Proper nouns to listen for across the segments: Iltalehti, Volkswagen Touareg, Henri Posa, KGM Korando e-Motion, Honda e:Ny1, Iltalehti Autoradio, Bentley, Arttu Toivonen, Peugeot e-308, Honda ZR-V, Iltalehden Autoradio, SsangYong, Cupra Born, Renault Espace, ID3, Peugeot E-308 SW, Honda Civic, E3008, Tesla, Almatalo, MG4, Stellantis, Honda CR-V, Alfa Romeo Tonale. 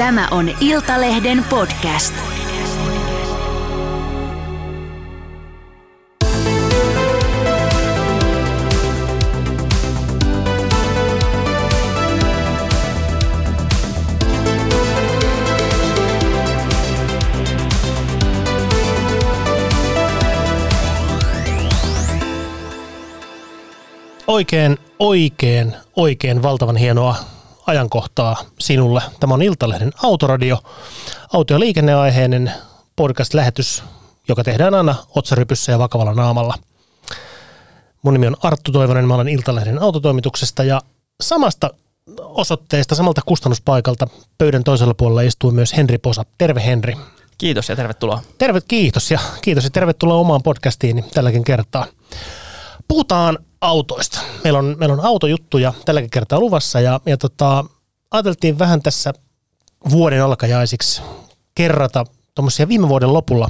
Tämä on Iltalehden podcast. Oikein valtavan hienoa ajankohtaa sinulle. Tämä on Iltalehden Autoradio, auto- ja liikenneaiheinen podcast-lähetys, joka tehdään aina otsarypyssä ja vakavalla naamalla. Mun nimi on Arttu Toivonen, mä olen Iltalehden autotoimituksesta ja samasta osoitteesta, samalta kustannuspaikalta pöydän toisella puolella istuu myös Henri Posa. Terve Henri. Kiitos ja tervetuloa. Kiitos ja tervetuloa omaan podcastiini tälläkin kertaa. Puhutaan autoista. Meillä on autojuttuja tälläkin kertaa luvassa ja ajateltiin vähän tässä vuoden alkajaisiksi kerrata tuommoisia viime vuoden lopulla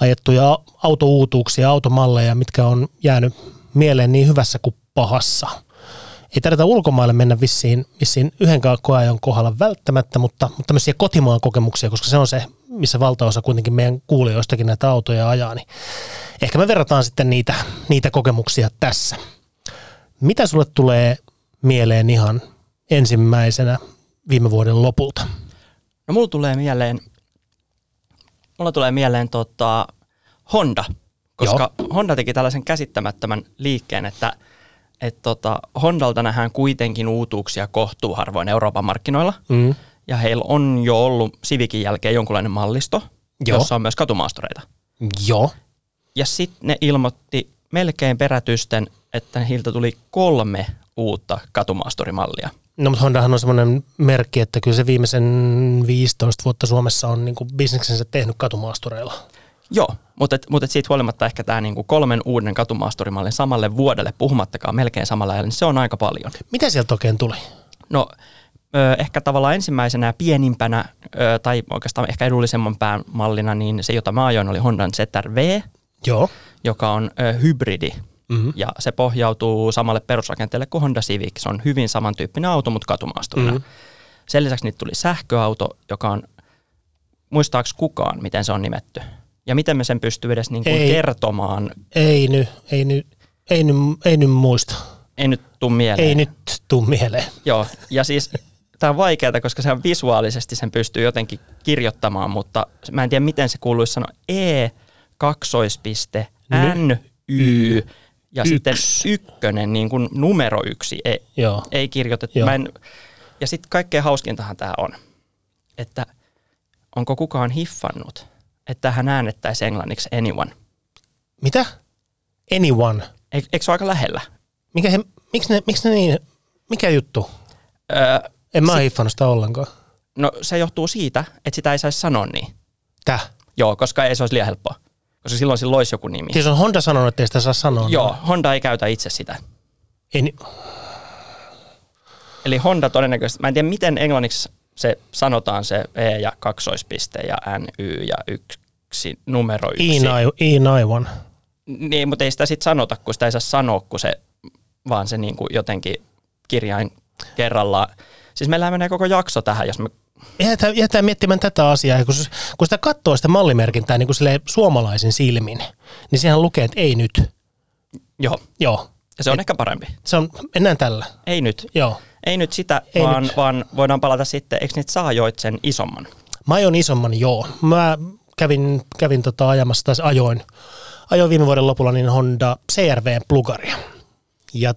ajettuja autouutuuksia, automalleja, mitkä on jäänyt mieleen niin hyvässä kuin pahassa. Ei tarvita ulkomaille mennä vissiin yhdenkään koeajan kohdalla välttämättä, mutta tämmöisiä kotimaan kokemuksia, koska se on se, missä valtaosa kuitenkin meidän kuulijoistakin näitä autoja ajaa, niin ehkä me verrataan sitten niitä kokemuksia tässä. Mitä sulle tulee mieleen ihan ensimmäisenä viime vuoden lopulta? No mulla tulee mieleen Honda, koska joo. Honda teki tällaisen käsittämättömän liikkeen, että Hondalta nähdään kuitenkin uutuuksia kohtuuharvoin Euroopan markkinoilla. Mm. Ja heillä on jo ollut Civicin jälkeen jonkunlainen mallisto, joo, jossa on myös katumaastureita. Joo. Ja sitten ne ilmoitti melkein perätysten, että heiltä tuli 3 uutta katumaasturimallia. No mutta Hondahan on semmoinen merkki, että kyllä se viimeisen 15 vuotta Suomessa on niinku bisneksensä tehnyt katumaastureilla. Joo, mutta siitä huolimatta ehkä tämä niinku 3 uuden katumaasturmallin samalle vuodelle, puhumattakaan melkein samalla ajalle, niin se on aika paljon. Mitä sieltä oikein tuli? No ehkä tavallaan ensimmäisenä ja pienimpänä tai oikeastaan ehkä edullisemman pään mallina, niin se jota mä ajoin oli Honda ZR-V, joo, joka on hybridi. Mm-hmm. Ja se pohjautuu samalle perusrakenteelle kuin Honda Civic. Se on hyvin samantyyppinen auto, mutta katumaasturina. Mm-hmm. Sen lisäksi niitä tuli sähköauto, joka on, muistaako kukaan, miten se on nimetty? Ja miten me sen pystyy edes niin kuin kertomaan? Ei nyt muista. Ei nyt tuu mieleen. Joo, ja siis tämä on vaikeaa, koska se on visuaalisesti, sen pystyy jotenkin kirjoittamaan, mutta mä en tiedä, miten se kuuluisi sanoa E2.NY ja sitten ykkönen, niin kuin numero 1, ei kirjoitettu. Ja sitten kaikkein hauskintahan tämä on, että onko kukaan hiffannut, että hän äännettäisi englanniksi anyone. Mitä? Anyone? Eikö se ole aika lähellä? Mikä juttu? En mä hiffannut sitä ollenkaan. No se johtuu siitä, että sitä ei saisi sanoa niin. Täh? Joo, koska ei se olisi liian helppoa. Koska silloin sillä olisi joku nimi. Siis on Honda sanonut, että ei sitä saa sanoa. Joo, Honda ei käytä itse sitä. Eli Honda todennäköisesti, mä en tiedä miten englanniksi se sanotaan se E ja kaksoispiste ja NY ja numero 1. E9. Niin, mutta ei sitä sitten sanota, kun sitä ei saa sanoa, kun se, vaan se niinku jotenkin kirjain kerrallaan. Siis meillähän menee koko jakso tähän, jos me jätään miettimään tätä asiaa, kun sitä katsoo sitä mallimerkintää niin kuin suomalaisin silmin, niin siihen lukee, että ei nyt. Joo. Ja se on ehkä parempi. Se on, mennään tällä. Ei nyt. Joo. Ei nyt sitä, ei vaan, nyt. Vaan voidaan palata sitten, eikö niitä saa joit sen isomman? Mä ajoin isomman, joo. Mä kävin ajamassa, tai ajoin viime vuoden lopulla niin Honda CR-V-plugaria. Ja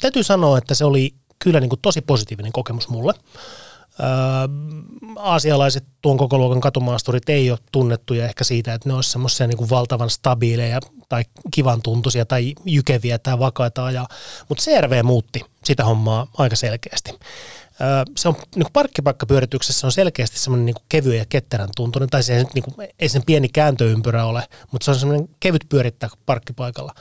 täytyy sanoa, että se oli kyllä niin kuin tosi positiivinen kokemus mulle. Aasialaiset tuon koko luokan katumaasturit ei ole tunnettuja ehkä siitä, että ne olisi semmoisia niin kuin valtavan stabiileja tai kivan tuntuisia tai jykeviä tai vakaita ajaa, mutta CR-V muutti sitä hommaa aika selkeästi. Se on niin parkkipaikkapyörityksessä on selkeästi semmoinen niin kuin kevyen ja ketterän tuntuinen, tai se niin kuin, ei sen pieni kääntöympyrä ole, mutta se on semmoinen kevyt pyörittää parkkipaikalla.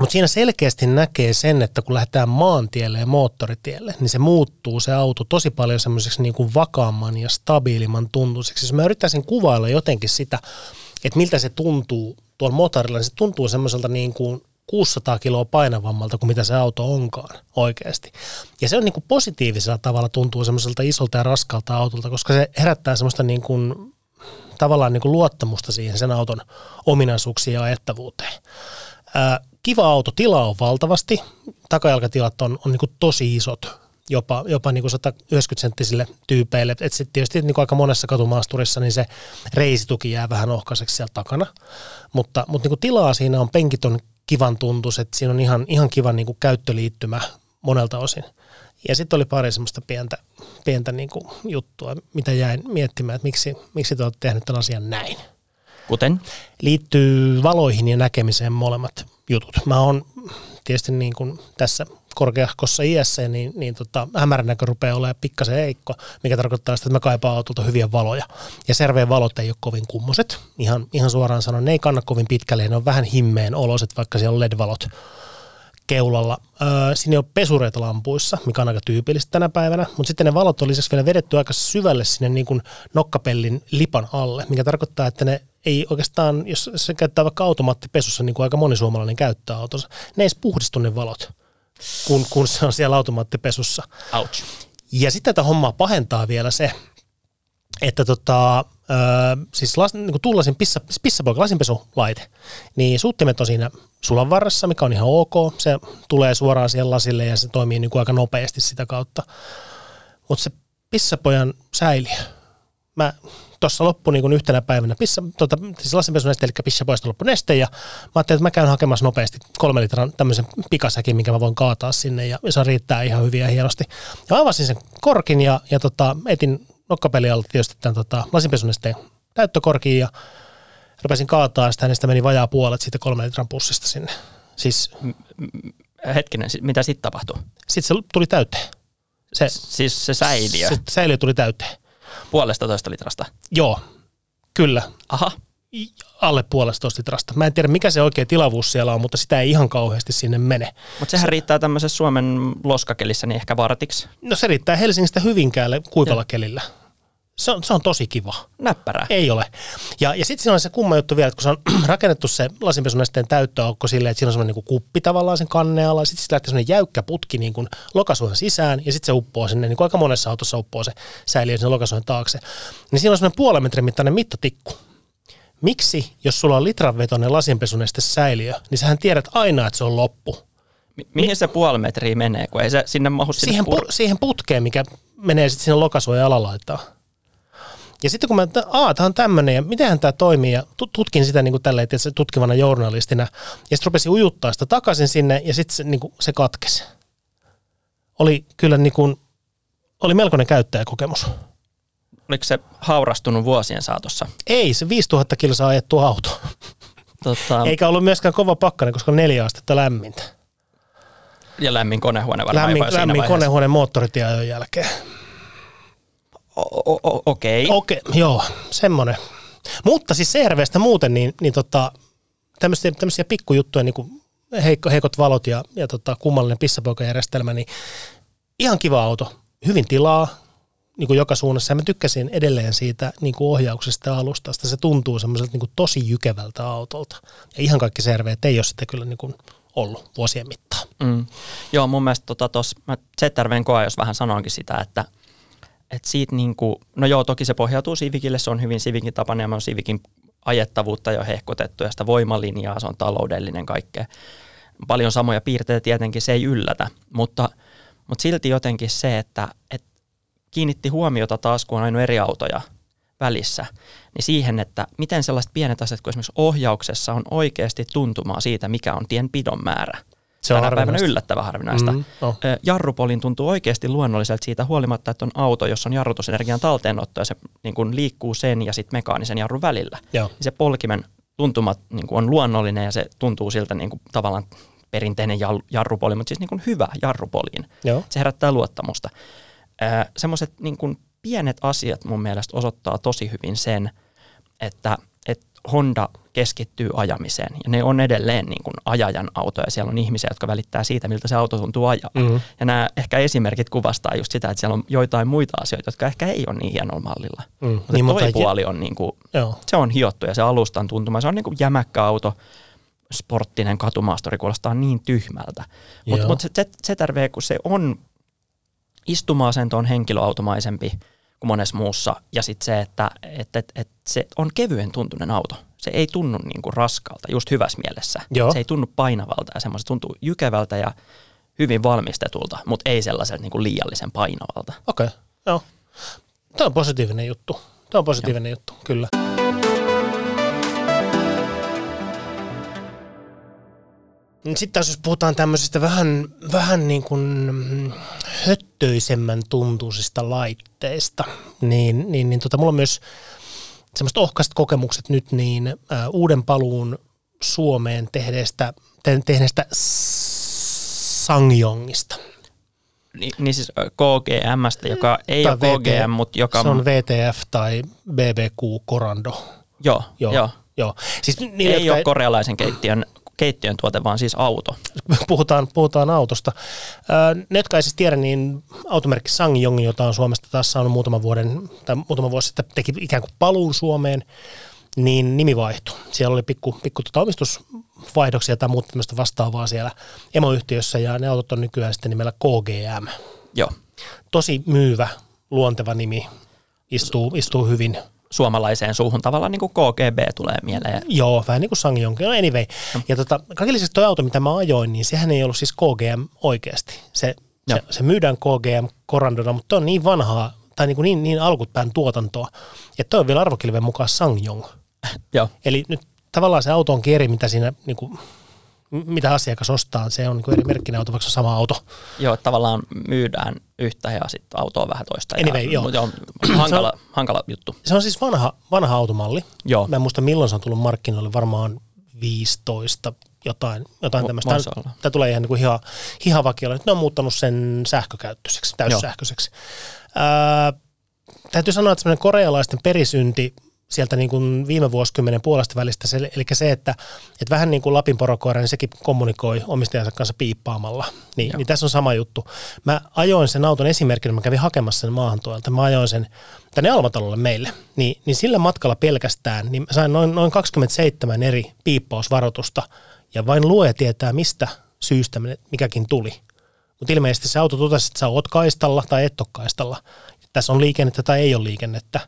Mutta siinä selkeästi näkee sen, että kun lähdetään maantielle ja moottoritielle, niin se muuttuu se auto tosi paljon semmoiseksi niin kuin vakaamman ja stabiilimman tuntuiseksi. Jos mä yrittäisin kuvailla jotenkin sitä, että miltä se tuntuu tuolla motorilla, niin se tuntuu semmoiselta niin kuin 600 kiloa painavammalta kuin mitä se auto onkaan oikeasti. Ja se on niin kuin positiivisella tavalla tuntuu semmoiselta isolta ja raskaalta autolta, koska se herättää semmoista niin kuin, tavallaan niin kuin luottamusta siihen sen auton ominaisuuksiin ja ajettavuuteen. Kiva auto, tila on valtavasti, takajalkatilat on niin kuin tosi isot, jopa niin kuin 190-senttisille tyypeille. Et sitten tietysti niin kuin aika monessa katumaasturissa niin se reisituki jää vähän ohkaiseksi siellä takana, mutta niin kuin tilaa siinä on, penkit on kivan tuntus, että siinä on ihan kiva niin kuin käyttöliittymä monelta osin. Ja sitten oli pari semmoista pientä niin kuin juttua, mitä jäin miettimään, että miksi te olette tehnyt tämän asian näin. Kuten? Liittyy valoihin ja näkemiseen molemmat jutut. Mä oon tietysti niin kuin tässä korkeahkossa iässä, niin hämäränäkö rupeaa olemaan pikkasen heikko, mikä tarkoittaa sitä, että mä kaipaan autolta hyviä valoja. Ja CR-V:n valot ei ole kovin kummoset, ihan suoraan sanon, ne ei kanna kovin pitkälle, ne on vähän himmeen oloiset, vaikka siellä on LED-valot keulalla. Siinä ei ole pesureita lampuissa, mikä on aika tyypillistä tänä päivänä, mutta sitten ne valot on lisäksi vielä vedetty aika syvälle sinne niin kuin nokkapellin lipan alle, mikä tarkoittaa, että ne ei oikeastaan, jos se käyttää vaikka automaattipesussa, niin kuin aika moni suomalainen käyttää autossa, ne ei edes puhdistu ne valot, kun se on siellä automaattipesussa. Ouch. Ja sitten tätä hommaa pahentaa vielä se, että siis niin tullasin pissapoika lasinpesulaite, niin suuttimet on siinä sulan varressa, mikä on ihan ok. Se tulee suoraan siihen lasille ja se toimii niin kuin aika nopeasti sitä kautta. Mutta se pissapojan säiliö, mä tuossa loppui niin kuin yhtenä päivänä siis lasinpesuneste, eli pissapoista loppui neste, ja mä ajattelin, että mä käyn hakemassa nopeasti 3 litran tämmöisen pikasäkin, minkä mä voin kaataa sinne, ja se riittää ihan hyvin ja hienosti. Ja avasin sen korkin ja etin nokkapeli alla tietysti tämän lasinpesunesteen täyttökorkiin, ja rupesin kaataa sitä, ja sitä meni vajaa puolet siitä 3 litran pussista sinne. Siis, hetkinen, mitä sitten tapahtui? Sitten se tuli täyteen. Siis se säiliö? Se säiliö tuli täyteen. 1,5 litrasta? Joo, kyllä. Aha. Alle 1,5 litrasta. Mä en tiedä, mikä se oikea tilavuus siellä on, mutta sitä ei ihan kauheasti sinne mene. Mutta sehän riittää tämmöisessä Suomen loskakelissä, niin ehkä vartiksi. No se riittää Helsingistä Hyvinkäälle kuivalla kelillä. Se on tosi kiva. Näppärää. Ei ole. Ja sitten siinä on se kumma juttu vielä, että kun se on rakennettu se lasinpesunesteen täyttöaukko silleen, että siinä on semmoinen niin kuppi tavallaan sen kannealla, ja sitten se lähtee semmoinen jäykkä putki niin kuin lokasuojan sisään, ja sitten se uppoo sinne, niin kuin aika monessa autossa uppoo se säiliö sinne lokasuojan taakse. Niin siinä on semmoinen 0,5 metrin mittainen mittatikku. Miksi, jos sulla on litranvetoinen lasinpesuneste säiliö, niin sähän tiedät aina, että se on loppu. Mihin se 0,5 metriä menee, kun ei se sinne mahu siihen siihen putkeen, mikä menee sitten sinne lokasuojan alalaitaan. Ja sitten kun mä ajattelin, että tämä on tämmöinen ja mitenhän tämä toimii, ja tutkin sitä niin kuin tälleen tietysti, tutkivana journalistina, ja sitten rupesin ujuttaa sitä takaisin sinne, ja sitten se, niin kuin, se katkesi. Oli kyllä niin kuin, oli melkoinen käyttäjäkokemus. Oliko se haurastunut vuosien saatossa? Ei, se 5000 kilsaa ajettu auto. Eikä ollut myöskään kova pakkanen, koska 4 astetta lämmintä. Ja lämmin konehuone varmaan lämmin, siinä lämmin konehuone moottoritiajon jälkeen. Okei. Okei, joo, semmoinen. Mutta siis CR-V:stä muuten, niin tämmöisiä pikkujuttuja, niin kuin heikot valot ja kummallinen pissapoikajärjestelmä, niin ihan kiva auto. Hyvin tilaa, niin kuin joka suunnassa. Ja mä tykkäsin edelleen siitä niin kuin ohjauksesta ja alustasta. Se tuntuu semmoiselta niin kuin tosi jykevältä autolta. Ja ihan kaikki CR-V:t ei ole sitä kyllä niin kuin ollut vuosien mittaan. Mm. Joo, mun mielestä tuossa ZR-V:n koa, jos vähän sanonkin sitä, että siitä niinku, no joo, toki se pohjautuu Civicille, se on hyvin Civicin tapainen ja mä oon Civicin ajettavuutta jo hehkotettu ja sitä voimalinjaa, se on taloudellinen kaikkea. Paljon samoja piirteitä tietenkin, se ei yllätä, mutta silti jotenkin se, että kiinnitti huomiota taas, kun on aina eri autoja välissä, niin siihen, että miten sellaiset pienet asiat, kun esimerkiksi ohjauksessa on oikeasti tuntumaa siitä, mikä on tienpidon määrä. Se on tänä päivänä yllättävän harvinaista. Jarrupolin tuntuu oikeasti luonnolliselta siitä huolimatta, että on auto, jossa on jarrutusenergian talteenotto ja se niin kuin liikkuu sen ja sit mekaanisen jarrun välillä. Joo. Se polkimen tuntuma niin kuin on luonnollinen ja se tuntuu siltä niin kuin tavallaan perinteinen jarrupoli, mutta siis niin kuin hyvä jarrupoliin. Joo. Se herättää luottamusta. Semmoiset niin kuin pienet asiat mun mielestä osoittaa tosi hyvin sen, että Honda keskittyy ajamiseen. Ja ne on edelleen niin kuin ajajan autoja. Siellä on ihmisiä, jotka välittää siitä, miltä se auto tuntuu ajaa. Mm-hmm. Ja nämä ehkä esimerkit kuvastaa just sitä, että siellä on joitain muita asioita, jotka ehkä ei ole niin hienolla mallilla. Mm-hmm. Mutta niin, toi puoli on, niin kuin, se on hiottu ja se alustan tuntuma. Se on niin kuin jämäkkä auto. sporttinen katumaastori kuulostaa niin tyhmältä. Mutta ZR-V, kun se on istuma-asento on henkilöautomaisempi kuin monessa muussa, ja sitten se, että se on kevyen tuntunen auto. Se ei tunnu niinku raskalta, just hyvässä mielessä. Joo. Se ei tunnu painavalta ja semmoista. Se tuntuu jykevältä ja hyvin valmistetulta, mutta ei sellaiselta niinku liiallisen painavalta. Okei, joo. Tämä on positiivinen juttu. Tämä on positiivinen juttu, kyllä. Sitten jos puhutaan tämmöisistä vähän niin kuin höttöisemmän tuntuisista laitteista, niin mulla on myös semmoiset ohkaiset kokemukset nyt niin uuden paluun Suomeen tehneestä SsangYongista. Niin siis KGM:stä, joka ei ole KGM, mutta joka... Se on VTF tai BBQ Korando. Joo. Siis niille, ei ole korealaisen keittiön tuote, vaan siis auto. Puhutaan autosta. Ne, jotka ei siis tiedä, niin automerkki SsangYong, jota on Suomesta taas saanut muutama vuosi sitten, teki ikään kuin paluun Suomeen, niin nimi vaihtui. Siellä oli pikku omistusvaihdoksia tai muuta tämmöistä vastaavaa siellä emoyhtiössä, ja ne autot on nykyään sitten nimellä KGM. Joo. Tosi myyvä, luonteva nimi, istuu hyvin suomalaiseen suuhun, tavallaan niin kuin KGB tulee mieleen. Joo, vähän niin kuin SsangYong. No anyway. Ja kaiken lisäksi tuo auto, mitä mä ajoin, niin sehän ei ollut siis KGM oikeasti. Se myydään KGM Korandona, mutta tuo on niin vanhaa, tai niin alkupään tuotantoa, että tuo on vielä arvokilven mukaan SsangYong. Joo. Eli nyt tavallaan se auto on eri, mitä siinä... Niin kuin, mitä asiakas ostaa, se on eri merkkinen auto, vaikka se on sama auto. Joo, tavallaan myydään yhtä ja sitten autoa vähän toista. Anyway, joo. Hankala juttu. Se on siis vanha automalli. Joo. Mä en muista milloin se on tullut markkinoille, varmaan 15 jotain tämmöistä. Tämä tulee ihan niin hihavakiolla. Nyt ne on muuttanut sen sähkökäyttöiseksi, täyssähköiseksi. Täytyy sanoa, että semmoinen korealaisten perisynti, sieltä niin kuin viime vuosikymmenen puolesta välistä, eli se, että vähän niin kuin Lapin porokoira, niin sekin kommunikoi omistajansa kanssa piippaamalla. Niin tässä on sama juttu. Mä ajoin sen auton esimerkkinä, mä kävin hakemassa sen maahantuojalta, mä ajoin sen tänne Almatalolle meille, niin sillä matkalla pelkästään, niin mä sain noin 27 eri piippausvaroitusta, ja vain luoja tietää, mistä syystä mikäkin tuli. Mutta ilmeisesti se auto totesi, että sä oot kaistalla tai et ole kaistalla. Tässä on liikennettä tai ei ole liikennettä.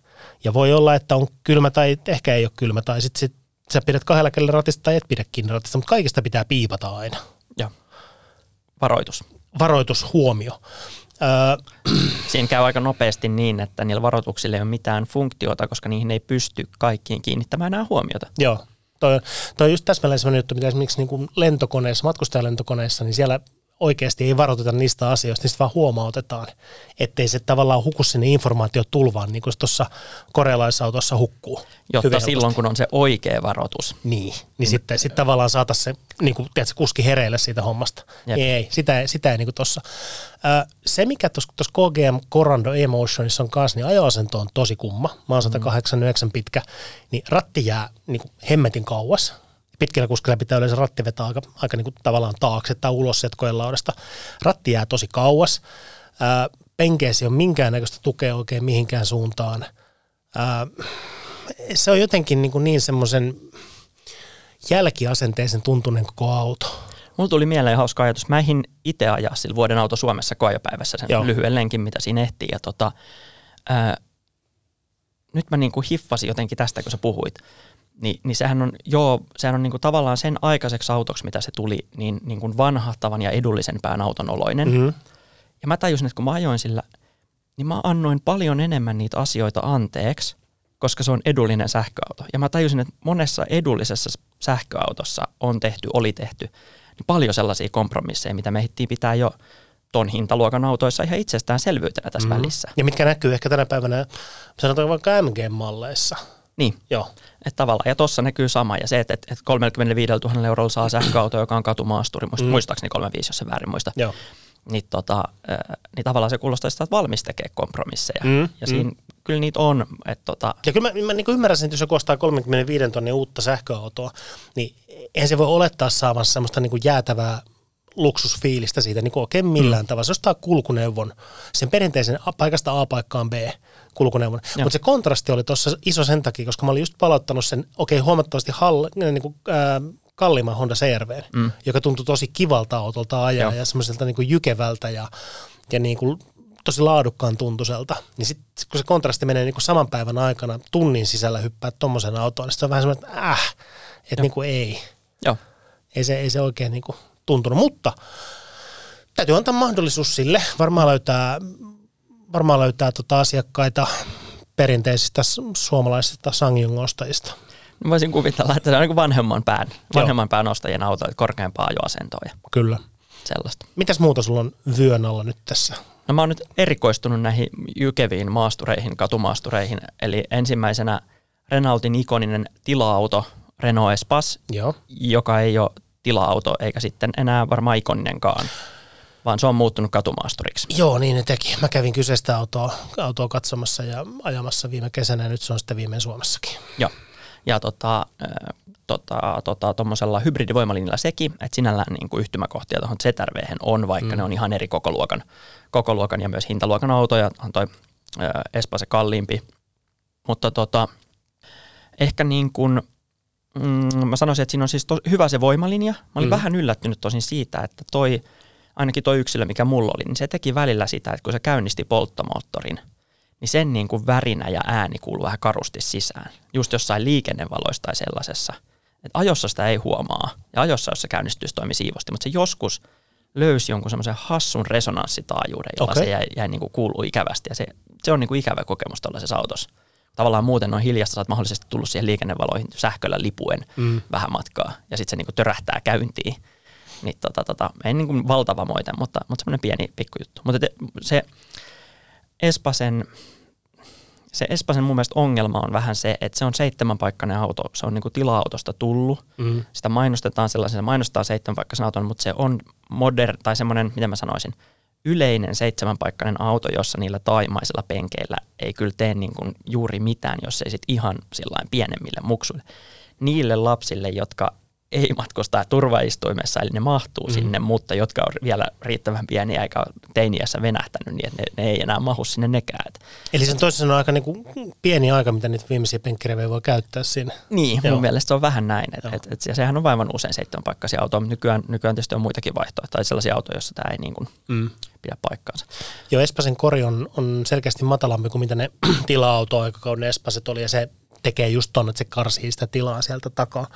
Ja voi olla, että on kylmä tai ehkä ei ole kylmä. Tai sitten sä pidät kahdella kädellä ratista tai et pidäkin ratista. Mutta kaikista pitää piipata aina. Ja Varoitus, huomio. Siinä käy aika nopeasti niin, että niillä varoituksilla ei ole mitään funktiota, koska niihin ei pysty kaikkiin kiinnittämään enää huomiota. Joo. Toi on just täsmälleen sellainen juttu, mitä esimerkiksi niin lentokoneessa, matkustajalentokoneessa, niin siellä... Oikeasti ei varoiteta niistä asioista, niistä vaan huomautetaan, ettei se tavallaan huku sinne informaatiotulvaan, niin kuin se tuossa korealaisautossa hukkuu. Jotta silloin, kun on se oikea varoitus. Niin sitten tavallaan saataisiin se niin kuin, tiedätkö, kuski hereille siitä hommasta. Jep. Ei, sitä ei niin kuin tuossa. Se, mikä tuossa KGM Korando e-Motionissa on kanssa, niin ajoasento on tosi kumma. Mä oon 189 pitkä, niin ratti jää niin kuin hemmetin kauas. Pitkillä kuskilla pitää yleensä ratti vetää aika niin kuin tavallaan taakse tai ulos setkojen laudasta. Ratti jää tosi kauas. Penkeesi ei ole minkäännäköistä tukea oikein mihinkään suuntaan. Se on jotenkin niin semmoisen jälkiasenteisen tuntunen koko auto. Mulla tuli mieleen hauska ajatus. Mä en itse ajaa sillä vuoden auto Suomessa koeajopäivässä sen lyhyen lenkin, mitä siinä ehtii. Ja nyt mä niin kuin hiffasin jotenkin tästä, kun sä puhuit. Niin sehän on niinku tavallaan sen aikaiseksi autoksi, mitä se tuli, niin niinku vanhahtavan ja edullisempään auton oloinen. Mm-hmm. Ja mä tajusin, että kun mä ajoin sillä, niin mä annoin paljon enemmän niitä asioita anteeksi, koska se on edullinen sähköauto. Ja mä tajusin, että monessa edullisessa sähköautossa oli tehty niin paljon sellaisia kompromisseja, mitä me ehdittiin pitää jo ton hintaluokan autoissa ihan itsestäänselvyytenä tässä välissä. Ja mitkä näkyy ehkä tänä päivänä, sanotaan vaikka MG-malleissa. Niin, joo. Että tavallaan. Ja tuossa näkyy sama. Ja se, että 35 000 € saa sähköauto, joka on katumaasturi, muistaakseni 35, jos en väärin muista, niin tavallaan se kuulostaa sitä, että valmis tekee kompromisseja. Ja siinä kyllä niitä on. Ja kyllä mä niin ymmärrän sen, että jos joku ostaa 35 000 € uutta sähköautoa, niin eihän se voi olettaa saavassa semmoista niin kuin jäätävää luksusfiilistä siitä niin oikein millään tavalla. Se ostaa kulkuneuvon, sen perinteisen paikasta A paikkaan B kulkuneuvon. Mutta se kontrasti oli tuossa iso sen takia, koska mä olin just palauttanut sen huomattavasti kalliimman Honda CR-V, joka tuntui tosi kivalta autolta ajaa ja semmoiselta niinku jykevältä ja niinku tosi laadukkaan tuntuiselta. Niin sitten kun se kontrasti menee niinku saman päivän aikana tunnin sisällä hyppää tommoseen autoon, niin se on vähän semmoinen, että niinku ei. Joo. Ei se oikein niinku tuntunut, mutta täytyy antaa mahdollisuus sille. Varmaan löytää asiakkaita perinteisistä suomalaisista SsangYong-ostajista. Voisin kuvitella, että se on niin vanhemman pään ostajien auto, korkeampaa ajoasentoa. Kyllä. Sellaista. Mitäs muuta sulla on vyön alla nyt tässä? No mä oon nyt erikoistunut näihin jykeviin maastureihin, katumaastureihin. Eli ensimmäisenä Renaultin ikoninen tila-auto Renault Espace, joka ei ole tila-auto eikä sitten enää varmaan ikoninenkaan, vaan se on muuttunut katumaasturiksi. Joo, niin ne teki. Mä kävin kyseistä autoa katsomassa ja ajamassa viime kesänä, ja nyt se on sitten viimein Suomessakin. Joo, ja tuommoisella hybridivoimalinjalla sekin, että sinällään niin kuin yhtymäkohtia tuohon ZR-V:hen on, vaikka ne on ihan eri kokoluokan ja myös hintaluokan autoja, on toi Espace kalliimpi. Mutta ehkä niin kuin mä sanoisin, että siinä on siis hyvä se voimalinja. Mä olin vähän yllättynyt tosin siitä, että ainakin tuo yksilö, mikä mulla oli, niin se teki välillä sitä, että kun se käynnisti polttomoottorin, niin sen niin kuin värinä ja ääni kuului vähän karusti sisään. Just jossain liikennevaloissa tai sellaisessa. Että ajossa sitä ei huomaa. Ja ajossa, jos se käynnistyisi, toimi siivosti. Mutta se joskus löysi jonkun semmoisen hassun resonanssitaajuuden, jolla se jäi niin kuin kuuluu ikävästi. Ja se on niin kuin ikävä kokemus tällaisessa autossa. Tavallaan muuten on hiljasta, sä oot mahdollisesti tullut siihen liikennevaloihin sähköllä lipuen vähän matkaa. Ja sitten se niin kuin törähtää käyntiin. Niin ei niin kuin valtava moite, mutta semmoinen pieni pikkujuttu. Mutta se Espacen mun mielestä ongelma on vähän se, että se on 7-paikkainen auto. Se on niin kuin tila-autosta tullut. Sitä mainostetaan sellaisen, se mainostaa 7-paikkaisen auton, mutta se on tai semmoinen, mitä mä sanoisin, yleinen 7-paikkainen auto, jossa niillä taimaisilla penkeillä ei kyllä tee niin kuin juuri mitään, jos ei sit ihan sillain pienemmille muksuille. Niille lapsille, jotka ei matkustaa turvaistuimessa, eli ne mahtuu sinne, mutta jotka on vielä riittävän pieniä eikä teiniässä venähtänyt, niin että ne ei enää mahu sinne nekään. Eli se on toisin sanoen aika niinku pieni aika, mitä niitä viimeisiä penkkirevejä voi käyttää siinä. Niin, mun mielestä se on vähän näin. Et sehän on vaivan usein 7-paikkaisia autoja, mutta nykyään tietysti on muitakin vaihtoehtoja, tai sellaisia autoja, joissa tämä ei niin kuin pidä paikkaansa. Joo, Espacen kori on selkeästi matalampi kuin mitä ne tila-auto-aikakauden Espacet oli, ja se tekee just tuonne, että se karsii sitä tilaa sieltä takaa.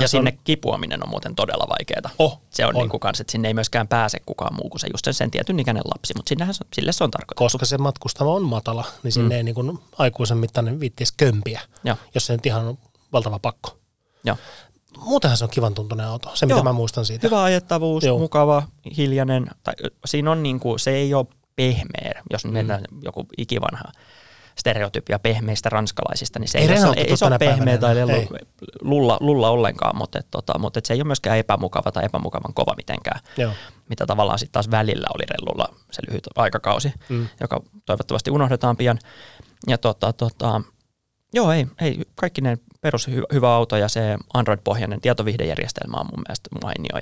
Ja sinne kipuaminen on muuten todella vaikeaa. Se on niin kuin kans, että sinne ei myöskään pääse kukaan muu kuin se just sen tietyn ikäinen lapsi, mutta sille se on tarkoitettu. Koska se matkustava on matala, niin sinne ei niin kuin aikuisen mittainen viittiisi kömpiä, jos se nyt ihan on valtava pakko. Joo. Muutenhan se on kivan tuntunen auto, se mitä mä muistan siitä. Hyvä ajettavuus, mukava, hiljainen. Tai, siinä on niin kuin, se ei ole pehmeä, jos mennään joku ikivanha stereotypia pehmeistä ranskalaisista, niin se ei ole pehmeä tai lulla ollenkaan, mutta se ei ole myöskään epämukava tai epämukavan kova mitenkään, mitä tavallaan sitten taas välillä oli rellulla se lyhyt aikakausi, joka toivottavasti unohdetaan pian. Ja kaikki ne hyvä auto ja se Android-pohjainen tietovihdejärjestelmä on mun mielestä mainio.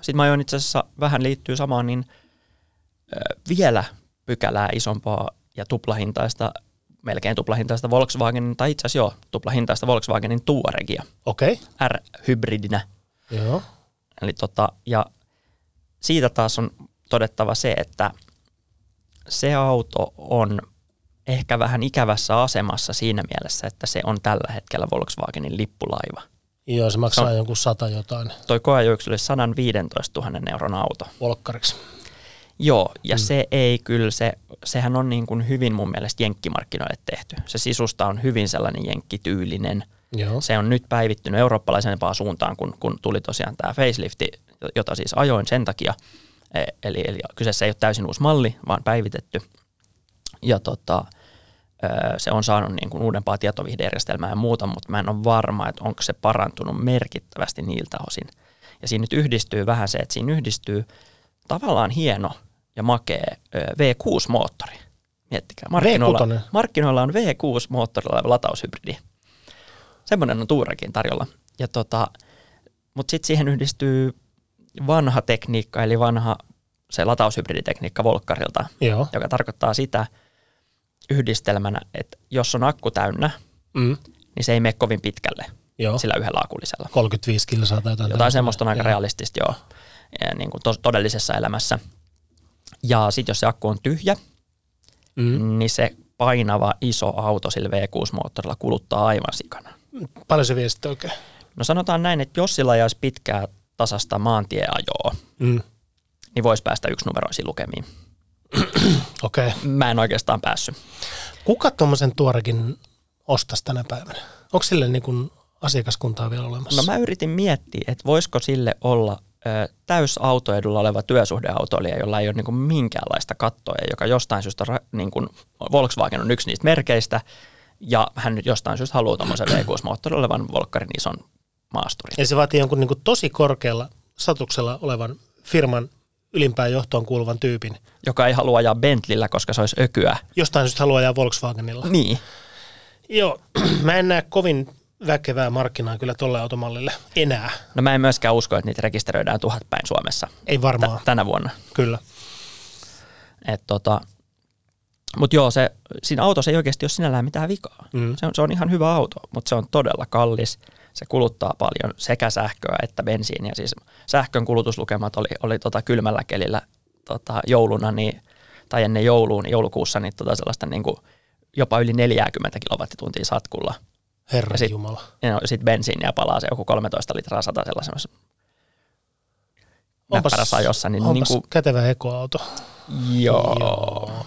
Sitten mä ajoin itse asiassa, vähän liittyy samaan, niin vielä pykälää isompaa ja melkein tuplahintaista Volkswagenin, tai itse asiassa tuplahintaista Volkswagenin Touaregia. Okei. R-hybridinä. Joo. Eli ja siitä taas on todettava se, että se auto on ehkä vähän ikävässä asemassa siinä mielessä, että se on tällä hetkellä Volkswagenin lippulaiva. Joo, se maksaa jonkun 100 jotain. Toi koeajoyksi oli 115,000 euron auto. Volkkariksi. Joo, ja se ei kyllä, sehän on niin kuin hyvin mun mielestä jenkkimarkkinoille tehty. Se sisusta on hyvin sellainen jenkkityylinen. Joo. Se on nyt päivittynyt eurooppalaisempaan suuntaan, kun tuli tosiaan tämä facelifti, jota siis ajoin sen takia. Eli kyseessä ei ole täysin uusi malli, vaan päivitetty. Ja se on saanut niin kuin uudempaa tietovihdejärjestelmää ja muuta, mutta mä en ole varma, että onko se parantunut merkittävästi niiltä osin. Ja siinä nyt yhdistyy vähän se, että siinä yhdistyy tavallaan hieno ja makea V6-moottori. Miettikää, markkinoilla on V6-moottorilla lataushybridi. Semmoinen on Touaregin tarjolla. Mutta sitten siihen yhdistyy vanha tekniikka, eli vanha se lataushybriditekniikka Volkkarilta, joka tarkoittaa sitä yhdistelmänä, että jos on akku täynnä, niin se ei mene kovin pitkälle. joo, sillä yhdellä akulisella. 35 kilsaa tai jotain. Jotain semmoista on aika realistista, joo, niin kuin todellisessa elämässä. Ja sitten jos se akku on tyhjä, niin se painava iso auto sillä V6-moottorilla kuluttaa aivan sikana. Paljon se vie sitten oikein? No sanotaan näin, että jos sillä ajaisi pitkää tasasta maantieajoa, niin voisi päästä yksinumeroisiin lukemiin. Okay. Mä en oikeastaan päässyt. Kuka tuommoisen Touaregin ostaisi tänä päivänä? Onko sille niin kuin asiakaskuntaa vielä olemassa? No mä yritin miettiä, että voisiko sille olla täysautoedulla oleva työsuhdeautoilija, jolla ei ole niin kuin minkäänlaista kattoa, joka jostain syystä, niin kuin Volkswagen on yksi niistä merkeistä, ja hän nyt jostain syystä haluaa tuommoisen V6-moottorin olevan Volkkarin ison maasturin. Ja se vaatii jonkun niin kuin tosi korkealla statuksella olevan firman ylimpään johtoon kuuluvan tyypin. Joka ei halua ajaa Bentleyllä, koska se olisi ökyä. Jostain syystä haluaa ajaa Volkswagenilla. Niin. Joo, mä en näe kovin väkevää markkinaa kyllä tolle automallille enää. No mä en myöskään usko, että niitä rekisteröidään 1000 päin Suomessa. Ei varmaan. Tänä vuonna. Kyllä. Mutta joo, siinä autossa ei oikeasti ole sinällään mitään vikaa. Se on ihan hyvä auto, mutta se on todella kallis. Se kuluttaa paljon sekä sähköä että bensiiniä. Siis sähkön kulutuslukemat oli kylmällä kelillä jouluna tai ennen joulukuussa niin sellaista niinku jopa yli 40 kilowattituntia satkulla. Herra Jumala. Ja sitten bensiiniä palaa se joku 13 litraa satasella semmoisessa näppärässä ajossa. Niin onpas niinku kätevä ekoauto. Joo.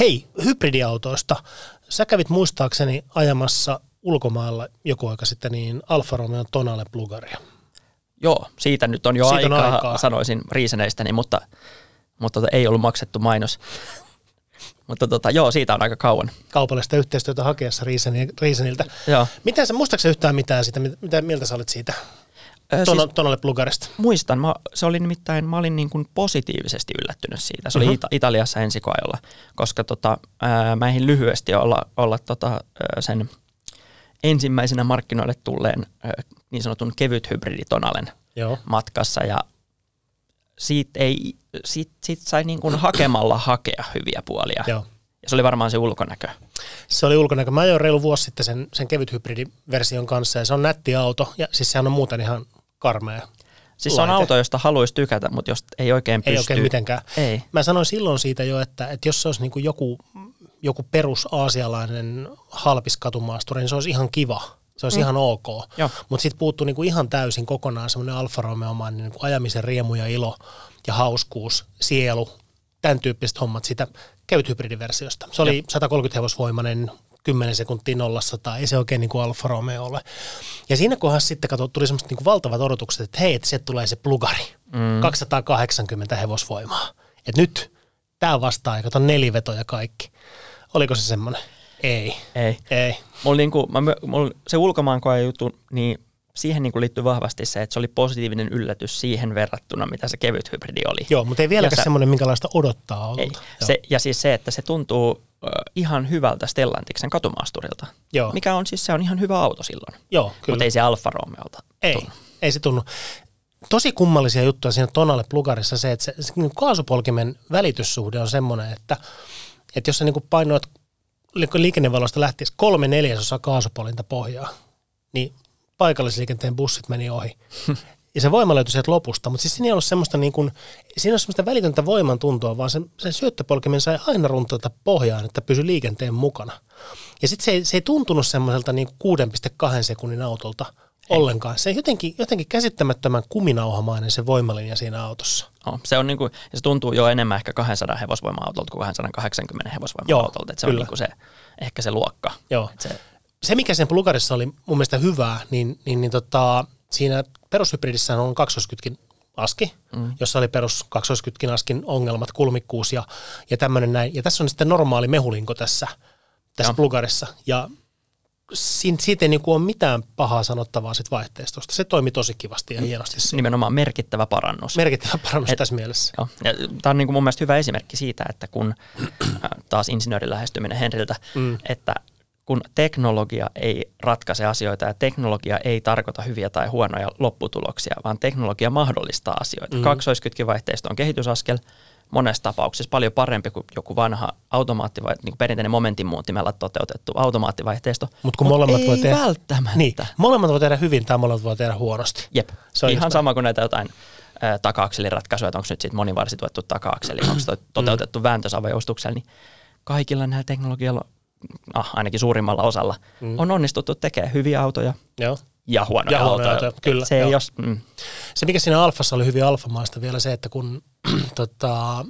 Hei, hybridiautoista. Sä kävit muistaakseni ajamassa ulkomailla joku aika sitten niin Alfa Romeo Tonale -plugaria. Joo, siitä nyt on jo aikaa, sanoisin riiseneistäni, mutta ei ollut maksettu mainos. Mutta joo, siitä on aika kauan. Kaupallista yhteistyötä hakeessa Rieseniltä. Joo. Miten sä, muistatko sä yhtään mitään siitä, miltä sä olit siitä Tonale Plugarista? Muistan, mä olin niin kuin positiivisesti yllättynyt siitä. Se oli Italiassa ensikoajolla, koska mä eihin lyhyesti olla sen ensimmäisenä markkinoille tulleen niin sanotun kevyt hybriditonalen matkassa ja Siitä sai niin kuin hakemalla hakea hyviä puolia. Joo. Ja se oli varmaan se ulkonäkö. Se oli ulkonäkö. Mä ajoin reilu vuosi sitten sen kevythybridiversion kanssa ja se on nätti auto. Ja siis sehän on muuten ihan karmea. Siis se on auto, josta haluaisi tykätä, mutta jos ei oikein pysty. Ei oikein mitenkään. Ei. Mä sanoin silloin siitä jo, että jos se olisi niin kuin joku perusaasialainen halpis katumaasturi, niin se olisi ihan kiva. Se olisi ihan ok, mutta sitten puuttuu niinku ihan täysin kokonaan semmoinen Alfa Romeo-mainen niinku ajamisen riemu ja ilo ja hauskuus, sielu, tämän tyyppiset hommat siitä kevythybridiversiosta. Se oli 130 hevosvoimainen, 10 sekuntia 0-100, ei se oikein niinku Alfa Romeo ole. Ja siinä kohdassa sitten tuli semmoiset niinku valtavat odotukset, että hei, että se tulee se plugari, 280 hevosvoimaa. Että nyt tämä vastaa ja kato nelivetoja kaikki. Oliko se semmoinen? Ei. Mulla se ulkomaankoajan juttu, niin siihen niinku liittyy vahvasti se, että se oli positiivinen yllätys siihen verrattuna, mitä se kevyt hybridi oli. Joo, mutta ei vieläkään semmoinen, minkälaista odottaa ollut. Ja siis se, että se tuntuu ihan hyvältä Stellantiksen katumaasturilta, joo, mikä on siis, se on ihan hyvä auto silloin. Joo, kyllä. Mutta ei se Alfa Romeolta tunnu. Ei se tunnu. Tosi kummallisia juttuja siinä Tonale Plugarissa se, että se kaasupolkimen välityssuhde on semmoinen, että jos sä niinku painoit liikennevalosta lähtisi 3/4 kaasupolinta pohjaa, niin paikallisliikenteen bussit meni ohi. Ja se voima löytyi sieltä lopusta, mutta siis siinä ei ollut semmoista, niin kuin, siinä ei ollut semmoista välitöntä voimantuntoa, vaan sen syöttöpolkimen sai aina runtata pohjaan, että pysyi liikenteen mukana. Ja sitten se ei tuntunut semmoiselta niin 6,2 sekunnin autolta ollenkaan. Se on jotenkin käsittämättömän kuminauhamainen se voimalinja siinä autossa. No, se on niin kuin, se tuntuu jo enemmän ehkä 200 hevosvoima-autolta kuin 280 hevosvoima-autolta. Se on niin kuin se, ehkä se luokka. Joo. Se, mikä sen plugarissa oli mun mielestä hyvää, niin siinä perushybridissä on 220 aski, jossa oli perus 220 askin ongelmat, kulmikkuus ja tämmöinen näin. Ja tässä on sitten normaali mehulinko tässä plugarissa. Ja siitä ei niinku ole mitään pahaa sanottavaa sit vaihteistosta. Se toimi tosi kivasti ja hienosti. Nimenomaan merkittävä parannus. Merkittävä parannus tässä mielessä. Tämä on niinku mun mielestä hyvä esimerkki siitä, että kun taas insinöörin lähestyminen Henriltä, että kun teknologia ei ratkaise asioita ja teknologia ei tarkoita hyviä tai huonoja lopputuloksia, vaan teknologia mahdollistaa asioita. 220 vaihteisto on kehitysaskel. monessa tapauksessa paljon parempi kuin joku vanha niin perinteinen momentinmuuntimella toteutettu automaattivaihteisto. Mutta välttämättä. Niin, molemmat voi tehdä hyvin tai molemmat voi tehdä huonosti. Jep, ihan sama kuin näitä jotain taka-akseliratkaisuja, että onko nyt siitä monivarsituettu taka-akseli, onko toteutettu vääntösavajoustuksella, niin kaikilla näillä teknologioilla, ainakin suurimmalla osalla, on onnistuttu tekemään hyviä autoja. Joo. Ja huonoja autoja. Kyllä. Se, mikä siinä Alfassa oli hyvin alfamaista vielä se, että kun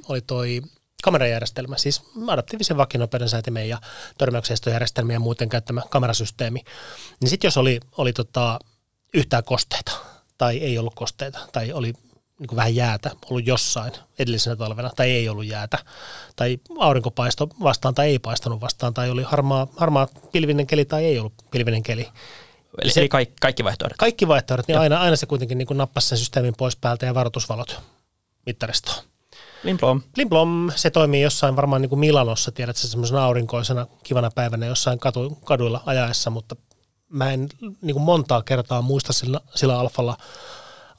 oli toi kamerajärjestelmä, siis adaptiivisen vakinopeuden säätimen ja törmäyksestojärjestelmä ja muuten käyttämä kamerasysteemi, niin sitten jos oli yhtään kosteita tai ei ollut kosteita tai oli niin vähän jäätä ollut jossain edellisenä talvena tai ei ollut jäätä tai aurinko paistoi vastaan tai ei paistanut vastaan tai oli harmaa pilvinen keli tai ei ollut pilvinen keli. Eli kaikki vaihtoehdot. Kaikki vaihtoehdot, niin aina se kuitenkin niin nappasi sen systeemin pois päältä ja varoitusvalot mittaristoon. Blimblom. Se toimii jossain varmaan niin kuin Milanossa, tiedät sä, semmoisena aurinkoisena kivana päivänä jossain kaduilla ajaessa, mutta mä en niin kuin montaa kertaa muista sillä Alfalla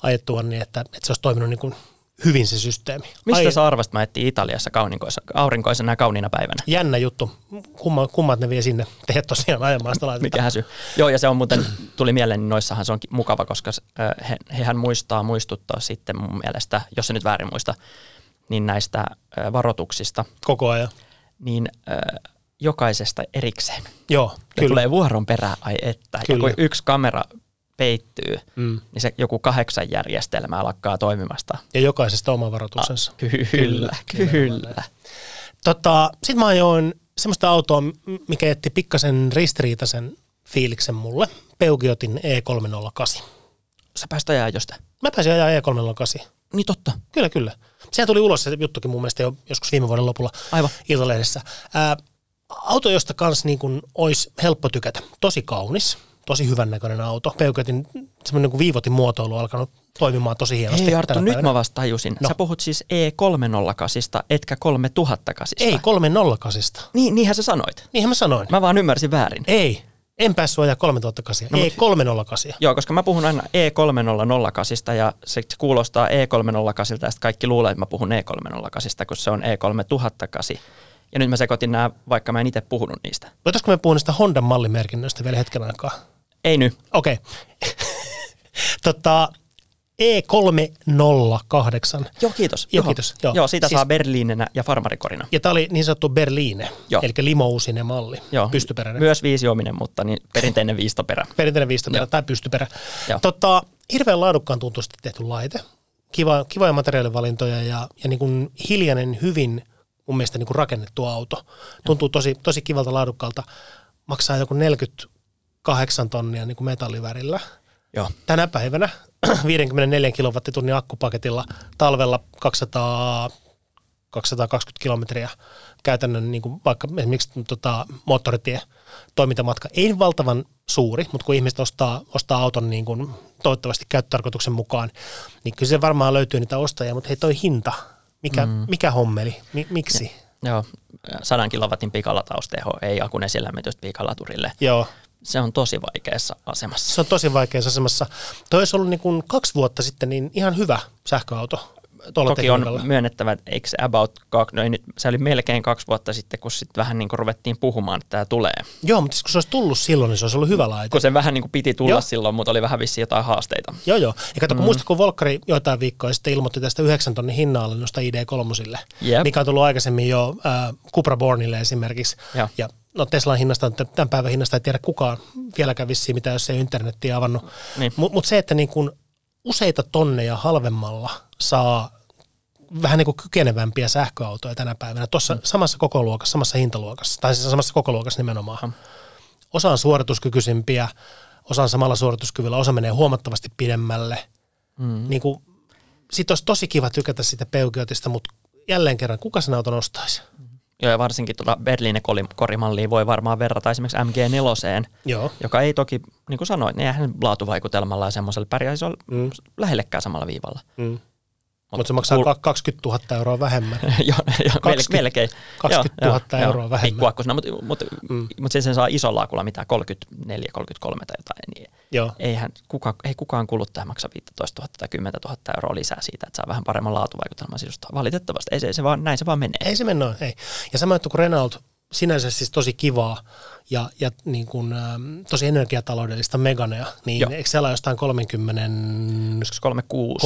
ajettua niin, että se olisi toiminut niin kuin hyvin se systeemi. Mistä sä arvasit, mä ettiin Italiassa aurinkoisena ja kauniina päivänä? Jännä juttu. Kummat ne vie sinne tehdä tosiaan ajamaan sitä laitetta. Mikähän syy. Joo, ja se on muuten, tuli mieleen, niin noissahan se on mukava, koska hehän muistuttaa sitten mun mielestä, jos se nyt väärin muista, niin näistä varoituksista. Koko ajan. Niin jokaisesta erikseen. Joo, kyllä. Ja tulee vuoron perään, ai että. Kyllä. Ja kun yksi kamera peittyy, niin se joku 8 järjestelmää alkaa toimimasta. Ja jokaisesta oma varoituksensa. Kyllä. Sitten mä ajoin semmoista autoa, mikä jätti pikkasen ristiriitaisen fiiliksen mulle. Peugeotin E308. Sä pääsit ajaa jostain? Mä pääsin ajaa E308. Niin totta. Kyllä. Sehän tuli ulos se juttukin mun mielestä jo joskus viime vuoden lopulla. Aivan. Iltalehdessä. Auto, josta kans niin kun olisi helppo tykätä. Tosi kaunis. Tosi hyvän näköinen auto. Peugeotin semmoinen viivotin muotoilu on alkanut toimimaan tosi hienosti. Hei Arttu, nyt mä vasta tajusin. No. Sä puhut siis E308, etkä 3008. Ei, 308. Niinhän sä sanoit. Niinhän mä sanoin. Mä vaan ymmärsin väärin. Ei, en päässyt ajaa 3008. No, E308. Joo, koska mä puhun aina E3008 ja se kuulostaa E308 ja kaikki luulee, että mä puhun E308, kun se on E3008. Ja nyt mä sekoitin nämä, vaikka mä en itse puhunut niistä. Voitaisko me puhua niistä Hondan mallimerkinnöistä vielä hetken aikaa? Ei nyt. Okei. Okay. E308. Joo, kiitos. Joo, siitä siis saa Berliinenä ja farmarikorina. Ja tää oli niin sanottu Berliine, eli limousinen malli, joo, pystyperäinen. Myös viisiominen, mutta niin perinteinen viistoperä. Tai pystyperä. Joo. Hirveän laadukkaan tuntuisesti tehty laite. Kivoja materiaalivalintoja ja niin kuin hiljainen, hyvin mun mielestä niin kuin rakennettu auto. Tuntuu tosi kivalta, laadukkaalta. Maksaa joku 48 000 niin kuin metallivärillä. Joo. Tänä päivänä 54 kilowattitunnin akkupaketilla talvella 220 kilometriä käytännön, niin kuin vaikka esimerkiksi moottoritie toimintamatka. Ei valtavan suuri, mutta kun ihmiset ostaa auton niin kuin toivottavasti käyttötarkoituksen mukaan, niin kyllä se varmaan löytyy niitä ostajia, mutta hei toi hinta. Mikä hommeli? Miksi? Joo, 100 kilowatin pikalatausteho ei akun esilämmitystä pikalaturille. Joo. Se on tosi vaikeassa asemassa. Toi olisi ollut niin kuin 2 vuotta sitten niin ihan hyvä sähköauto. Toki on myönnettävä, että eikö se se oli melkein 2 vuotta sitten, kun sitten vähän niin kuin ruvettiin puhumaan, että tämä tulee. Joo, mutta kun se olisi tullut silloin, niin se olisi ollut hyvä laite. Kun se vähän niin kuin piti tulla silloin, mutta oli vähän vissiin jotain haasteita. Joo. Ja kato, kun muistatko, Volkkari joitain viikkoja sitten ilmoitti tästä 9 000 hinna-alennusta ID3, mikä on tullut aikaisemmin jo Cupra Bornille esimerkiksi. Joo. Ja Teslan hinnasta, tämän päivän hinnasta ei tiedä kukaan vieläkään vissiin, mitä jos ei internettiä avannut. Niin. Mutta se, että niin kuin useita tonneja halvemmalla saa vähän niin kuin kykenevämpiä sähköautoja tänä päivänä. Tuossa samassa hintaluokassa, tai siis samassa kokoluokassa nimenomaan. Osa on suorituskykyisempiä, osa on samalla suorituskyvyllä, osa menee huomattavasti pidemmälle. Niin kuin, sit olisi tosi kiva tykätä sitä Peugeotista, mutta jälleen kerran, kuka sen auton ostaisi? Joo, ja varsinkin Berliine korimallia voi varmaan verrata esimerkiksi MG4, joka ei toki, niin kuin sanoit, niin eihän laatuvaikutelmalla ja semmoisella pärjäisi ole lähellekään samalla viivalla. Mutta se maksaa 20 000 euroa vähemmän. Joo, melkein. 20 000 euroa vähemmän. Pikkuakkosena, mutta sen saa isolla akulla mitään 34, 33 tai jotain. Niin ei kukaan kuluttaja maksa 15 000 tai 10 000 euroa lisää siitä, että saa vähän paremman laatuvaikutelman sisusta. Valitettavasti. Näin se vaan menee. Ei se mennä, ei. Ja sama juttu kuin Renault, sinänsä siis tosi kivaa ja niin kuin, tosi energiataloudellista Meganea, niin eikö siellä ole jostain 36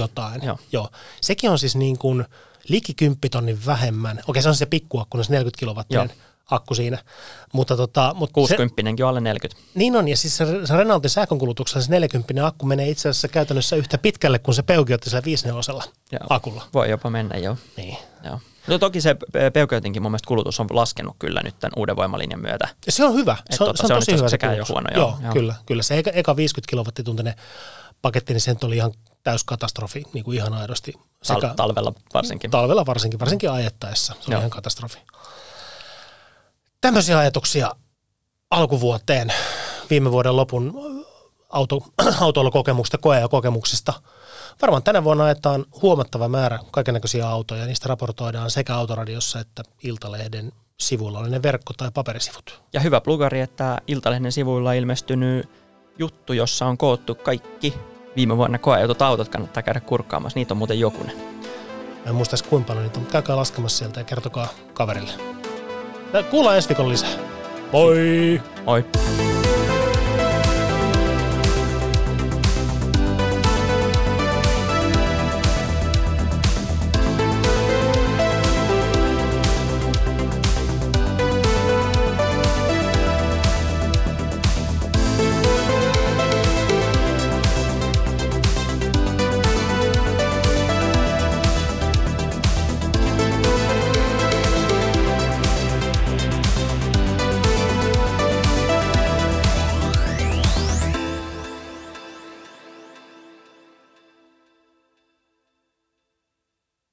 jotain? Joo. Sekin on siis niin kuin liki 10 000 vähemmän. Okei, se on se pikkuakku, se 40 kilowattinen akku siinä. Mutta 60-kin on alle 40. Niin on, ja siis se Renaultin sähkönkulutuksella se 40 akku menee itse asiassa käytännössä yhtä pitkälle kuin se Peugeotin sillä 54 akulla. Voi jopa mennä, joo. Niin. Joo. No toki se Peugeotinkin mun mielestä kulutus on laskenut kyllä nyt tämän uuden voimalinjan myötä. Se on hyvä. Se on tosi hyvä se kulutus. Joo. Kyllä. Se eka 50 kilowattituntinen paketti, niin se oli ihan täyskatastrofi, niin kuin ihan aidosti. Talvella varsinkin. Talvella varsinkin ajettaessa. Se oli ihan katastrofi. Tämmöisiä ajatuksia alkuvuoteen, viime vuoden lopun autoilukokemuksista, koe- ja kokemuksista. Varmaan tänä vuonna ajetaan huomattava määrä kaikennäköisiä autoja. Niistä raportoidaan sekä Autoradiossa että Iltalehden sivuilla, oli ne verkko- tai paperisivut. Ja hyvä plugari, että Iltalehden sivuilla on ilmestynyt juttu, jossa on koottu kaikki viime vuonna koeajutut autot. Kannattaa käydä kurkkaamassa. Niitä on muuten jokunen. En muista edes kuinka paljon niitä on, mutta käykää laskemassa sieltä ja kertokaa kaverille. Kuullaan ensi viikolla lisää. Moi! Moi!